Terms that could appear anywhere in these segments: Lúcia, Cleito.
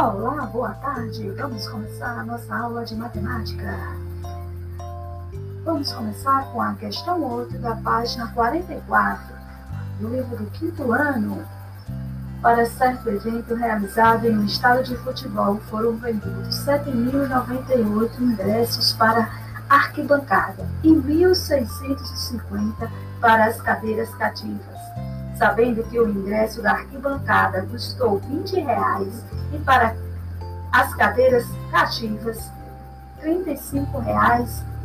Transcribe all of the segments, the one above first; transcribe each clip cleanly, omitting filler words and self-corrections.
Olá, boa tarde! Vamos começar a nossa aula de matemática. Vamos começar com a questão 8 da página 44, do livro do 5º ano. Para certo evento realizado em um estádio de futebol, foram vendidos 7.098 ingressos para arquibancada e 1.650 para as cadeiras cativas. Sabendo que o ingresso da arquibancada custou R$20 e para as cadeiras cativas R$35,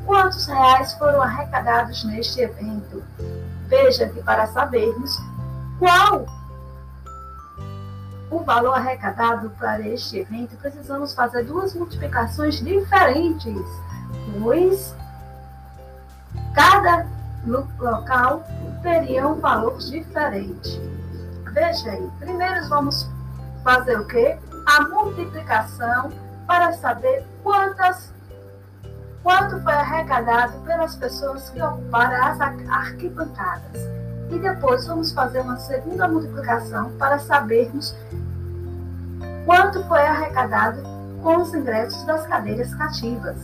quantos reais foram arrecadados neste evento? Veja que para sabermos qual o valor arrecadado para este evento, precisamos fazer duas multiplicações diferentes, pois cada local teria um valor diferente. Veja aí, primeiro vamos fazer o quê? A multiplicação para saber quanto foi arrecadado pelas pessoas que ocuparam as arquibancadas. E depois vamos fazer uma segunda multiplicação para sabermos quanto foi arrecadado com os ingressos das cadeiras cativas.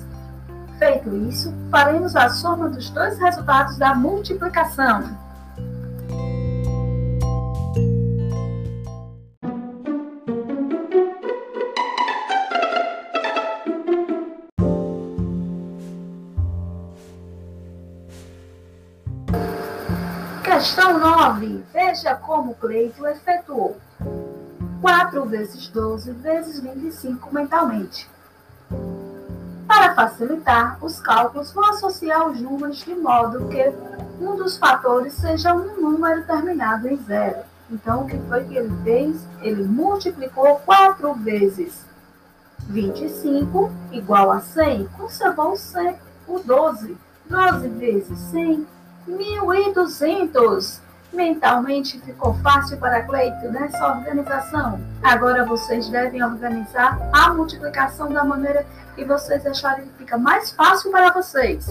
Feito isso, faremos a soma dos dois resultados da multiplicação. Questão 9. Veja como Cleito efetuou 4 vezes 12 vezes 25 mentalmente. Para facilitar, os cálculos vão associar os números de modo que um dos fatores seja um número terminado em 0. Então, o que foi que ele fez? Ele multiplicou 4 vezes 25 igual a 100. Conservou o 12. 12 vezes 100, 1.200. Mentalmente ficou fácil para Cleito nessa organização. Agora vocês devem organizar a multiplicação da maneira que vocês acharem que fica mais fácil para vocês.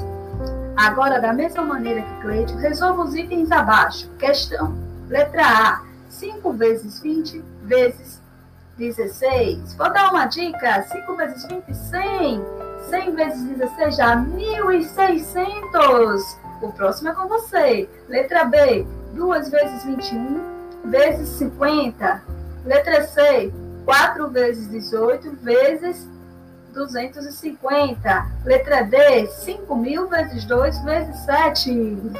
Agora, da mesma maneira que Cleito, resolva os itens abaixo. Questão letra A: 5 vezes 20 vezes 16. Vou dar uma dica: 5 vezes 20, 100. 100 vezes 16 já 1.600. O próximo é com você. Letra B: 2 vezes 21 vezes 50. Letra C: 4 vezes 18 vezes 250. Letra D: 5.000 vezes 2 vezes 7.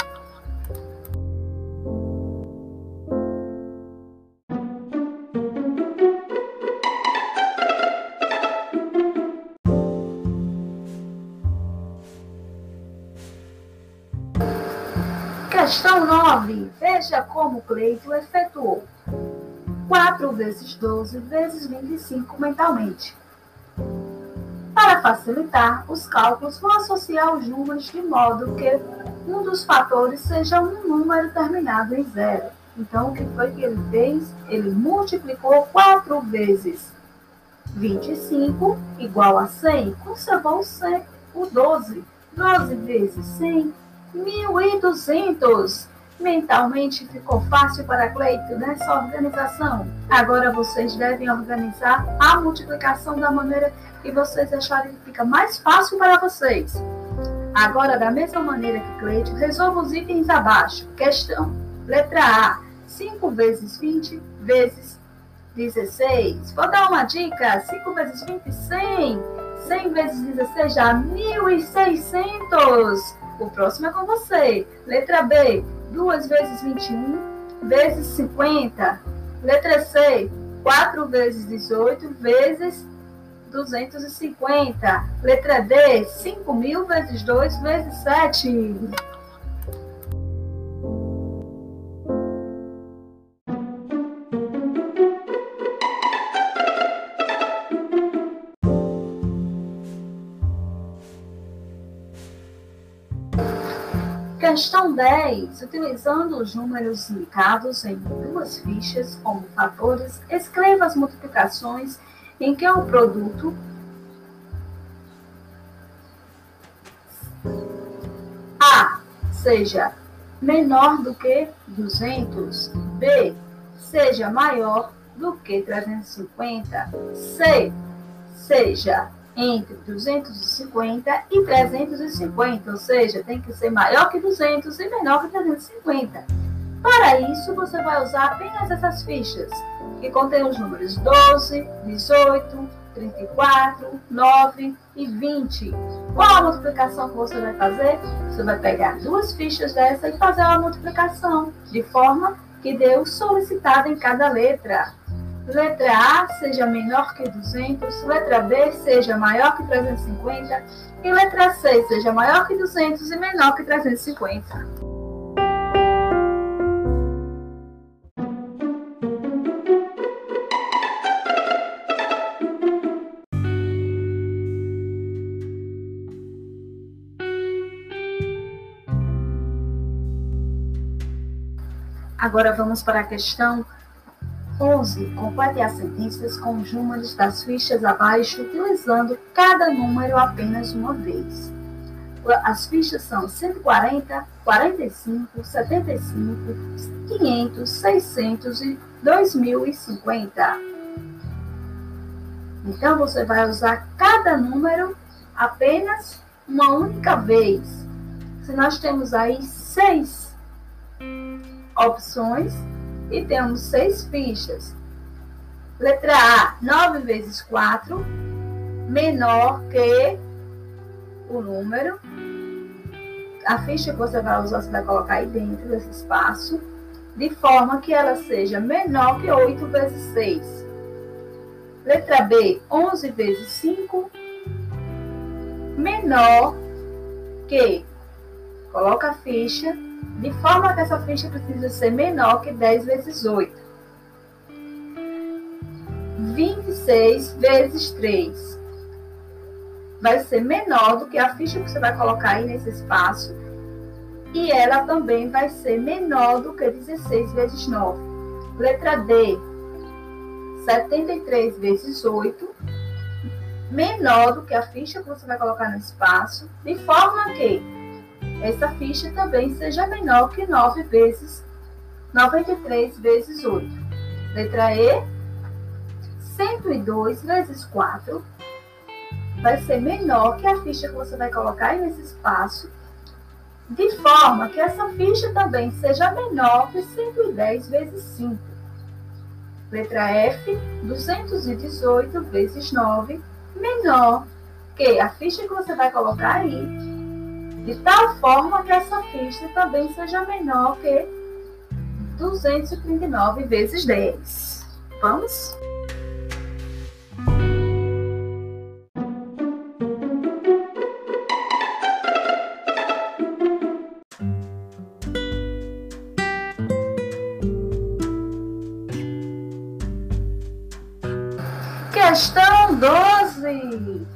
Questão 9. Veja como Cleito efetuou 4 vezes 12 vezes 25 mentalmente. Para facilitar, os cálculos vão associar os números de modo que um dos fatores seja um número terminado em 0. Então, o que foi que ele fez? Ele multiplicou 4 vezes 25 igual a 100. Conservou o 12. 12 vezes 100, 1.200. Mentalmente ficou fácil para Cleito nessa organização. Agora vocês devem organizar a multiplicação da maneira que vocês acharem que fica mais fácil para vocês. Agora, da mesma maneira que Cleito, resolva os itens abaixo. Questão letra A: 5 vezes 20 vezes 16. Vou dar uma dica: 5 vezes 20, 100. 100 vezes 16 já 1.600. O próximo é com você. Letra B: 2 vezes 21 vezes 50. Letra C: 4 vezes 18 vezes 250. Letra D: 5.000 vezes 2 vezes 7. Questão 10. Utilizando os números indicados em duas fichas como fatores, escreva as multiplicações em que o produto A seja menor do que 200, B seja maior do que 350, C, seja entre 250 e 350, ou seja, tem que ser maior que 200 e menor que 350. Para isso, você vai usar apenas essas fichas, que contêm os números 12, 18, 34, 9 e 20. Qual a multiplicação que você vai fazer? Você vai pegar duas fichas dessa e fazer uma multiplicação, de forma que dê o solicitado em cada letra. Letra A seja menor que 200, letra B seja maior que 350 e letra C seja maior que 200 e menor que 350. Agora vamos para a questão 11. Complete as sentenças com os números das fichas abaixo, utilizando cada número apenas uma vez. As fichas são 140, 45, 75, 500, 600 e 2050. Então, você vai usar cada número apenas uma única vez. Se nós temos aí 6 opções e temos 6 fichas. Letra A, 9 vezes 4, menor que o número. A ficha que você vai usar, você vai colocar aí dentro desse espaço, de forma que ela seja menor que 8 vezes 6. Letra B, 11 vezes 5, menor que. Coloca a ficha, de forma que essa ficha precisa ser menor que 10 vezes 8. 26 vezes 3 vai ser menor do que a ficha que você vai colocar aí nesse espaço. E ela também vai ser menor do que 16 vezes 9. Letra D, 73 vezes 8, menor do que a ficha que você vai colocar no espaço, de forma que essa ficha também seja menor que 9 vezes 93 vezes 8. Letra E, 102 vezes 4 vai ser menor que a ficha que você vai colocar aí nesse espaço, de forma que essa ficha também seja menor que 110 vezes 5. Letra F, 218 vezes 9, menor que a ficha que você vai colocar aí, de tal forma que essa ficha também seja menor que 239 vezes 10. Vamos? Questão 12.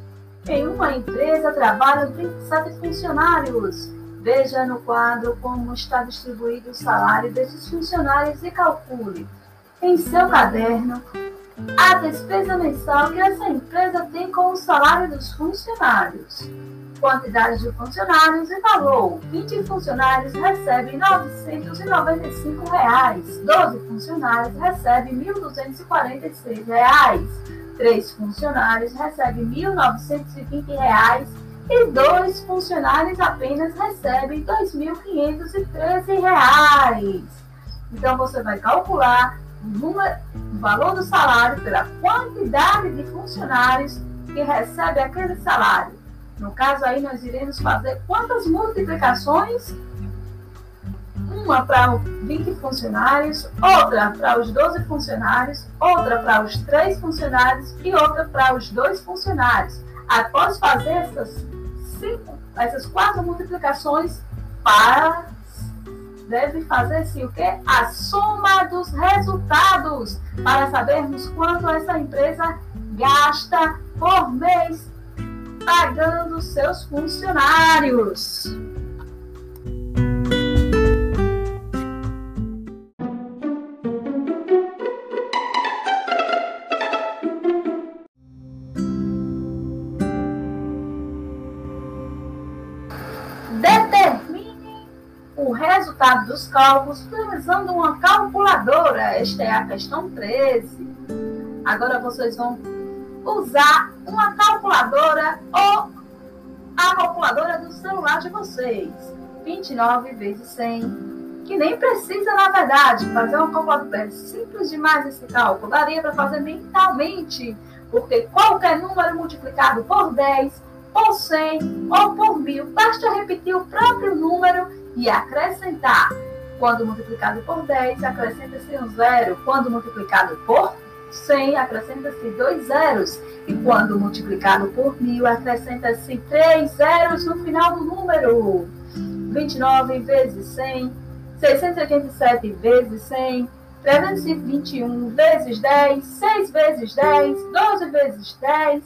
Em uma empresa trabalham 37 funcionários. Veja no quadro como está distribuído o salário desses funcionários e calcule em seu caderno a despesa mensal que essa empresa tem com o salário dos funcionários. Quantidade de funcionários e valor. 20 funcionários recebem R$ 995, 12 funcionários recebem R$ 1.246. 3 funcionários recebem R$ 1.920 e 2 funcionários apenas recebem R$ 2.513. Então, você vai calcular o valor do salário pela quantidade de funcionários que recebe aquele salário. No caso, aí nós iremos fazer quantas multiplicações? Uma para os 20 funcionários, outra para os 12 funcionários, outra para os 3 funcionários e outra para os 2 funcionários. Após fazer essas 4 multiplicações, deve fazer-se o quê? A soma dos resultados, para sabermos quanto essa empresa gasta por mês pagando seus funcionários. Dos cálculos utilizando uma calculadora. Esta é a questão 13. Agora vocês vão usar uma calculadora ou a calculadora do celular de vocês. 29 vezes 100, que nem precisa, na verdade, fazer uma calculadora. É simples demais esse cálculo, daria para fazer mentalmente, porque qualquer número multiplicado por 10, por 100 ou por 1000, basta repetir o próprio número e acrescentar. Quando multiplicado por 10, acrescenta-se um zero. Quando multiplicado por 100, acrescenta-se 2 zeros. E quando multiplicado por 1000, acrescenta-se 3 zeros no final do número. 29 vezes 100, 687 vezes 100, 321 vezes 10, 6 vezes 10, 12 vezes 10,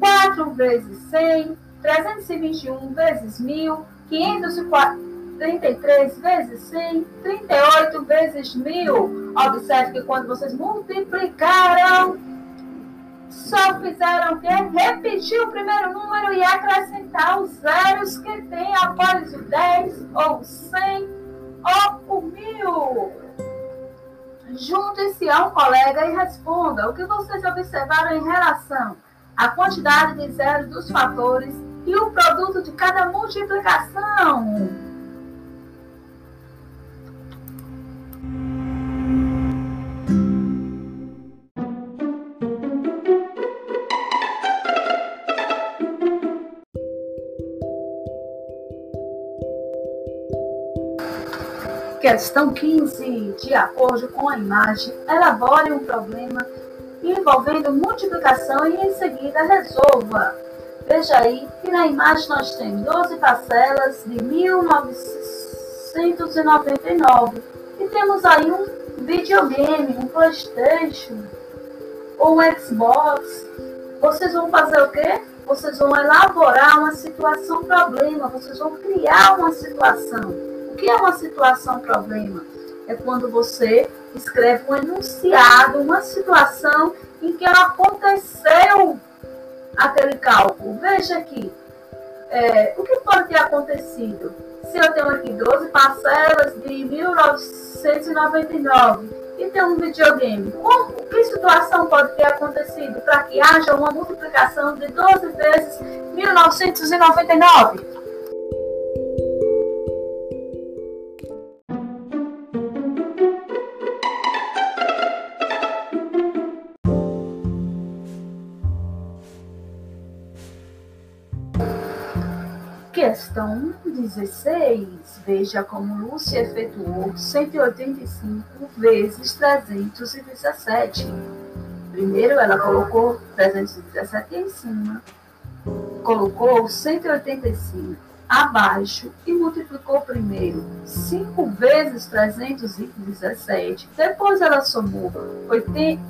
4 vezes 100, 321 vezes 1000, 543 vezes 100, 38 vezes 1000. Observe que quando vocês multiplicaram, só fizeram o quê? Repetir o primeiro número e acrescentar os zeros que tem após o 10, ou 100, ou 1000. Junte-se a um colega e responda o que vocês observaram em relação à quantidade de zeros dos fatores e o produto de cada multiplicação. Questão 15. De acordo com a imagem, elabore um problema envolvendo multiplicação e em seguida resolva. Veja aí que na imagem nós temos 12 parcelas de 1999 e temos aí um videogame, um PlayStation ou um Xbox. Vocês vão fazer o quê? Vocês vão elaborar uma situação problema, vocês vão criar uma situação. O que é uma situação-problema? É quando você escreve um enunciado, uma situação em que aconteceu aquele cálculo. Veja aqui, o que pode ter acontecido? Se eu tenho aqui 12 parcelas de 1999 e tenho um videogame, que situação pode ter acontecido para que haja uma multiplicação de 12 vezes 1999? Questão 16. Veja como Lúcia efetuou 185 vezes 317. Primeiro ela colocou 317 em cima, colocou 185 abaixo e multiplicou primeiro 5 vezes 317. Depois ela somou 80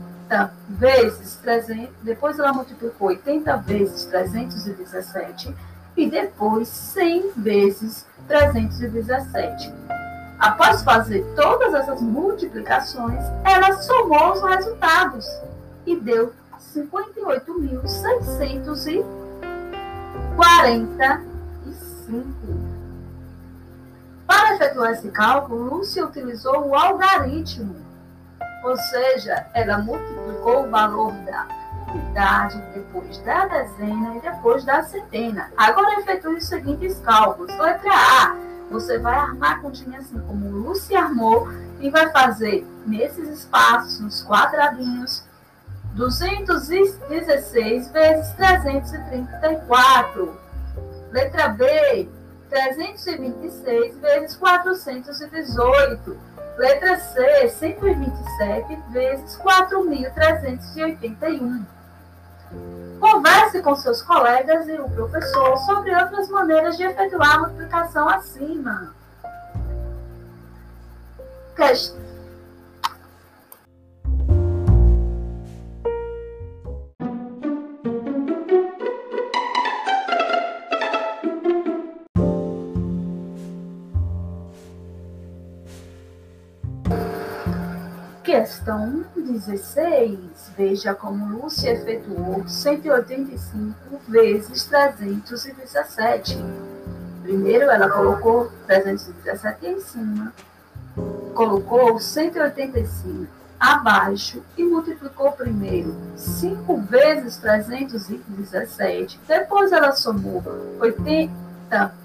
vezes 300, depois ela multiplicou 80 vezes 317. E depois 100 vezes 317. Após fazer todas essas multiplicações, ela somou os resultados e deu 58.645. Para efetuar esse cálculo, Lúcia utilizou o algarismo, ou seja, ela multiplicou o valor da unidade, depois da dezena e depois da centena. Agora efetue os seguintes cálculos. Letra A, você vai armar a continha assim como Lúcia armou e vai fazer nesses espaços, nos quadradinhos, 216 vezes 334. Letra B, 326 vezes 418. Letra C, 127 vezes 4.381. Converse com seus colegas e o professor sobre outras maneiras de efetuar a multiplicação acima. Questão 16. Veja como Lúcia efetuou 185 vezes 317. Primeiro ela colocou 317 em cima, colocou 185 abaixo e multiplicou primeiro 5 vezes 317, depois ela somou 80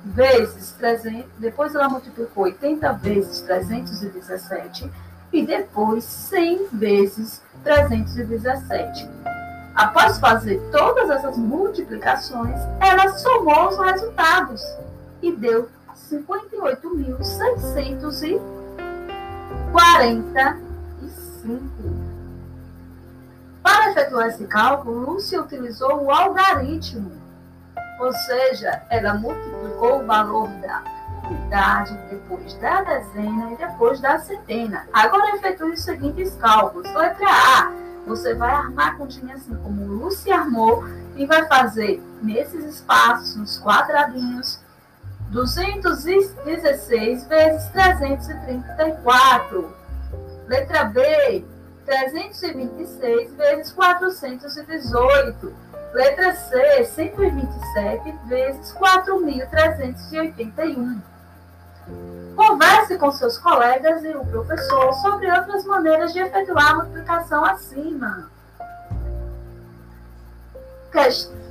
vezes 300, depois ela multiplicou 80 vezes 317 e depois 100 vezes 317. Após fazer todas essas multiplicações, ela somou os resultados e deu 58.645. Para efetuar esse cálculo, Lúcia utilizou o algarismo, ou seja, ela multiplicou o valor da unidade, depois da dezena e depois da centena. Agora efetue os seguintes cálculos. Letra A, você vai armar a continha assim como Lúcia armou e vai fazer nesses espaços, nos quadradinhos, 216 vezes 334. Letra B, 326 vezes 418. Letra C, 127 vezes 4.381. Converse com seus colegas e o professor sobre outras maneiras de efetuar a multiplicação acima. Questão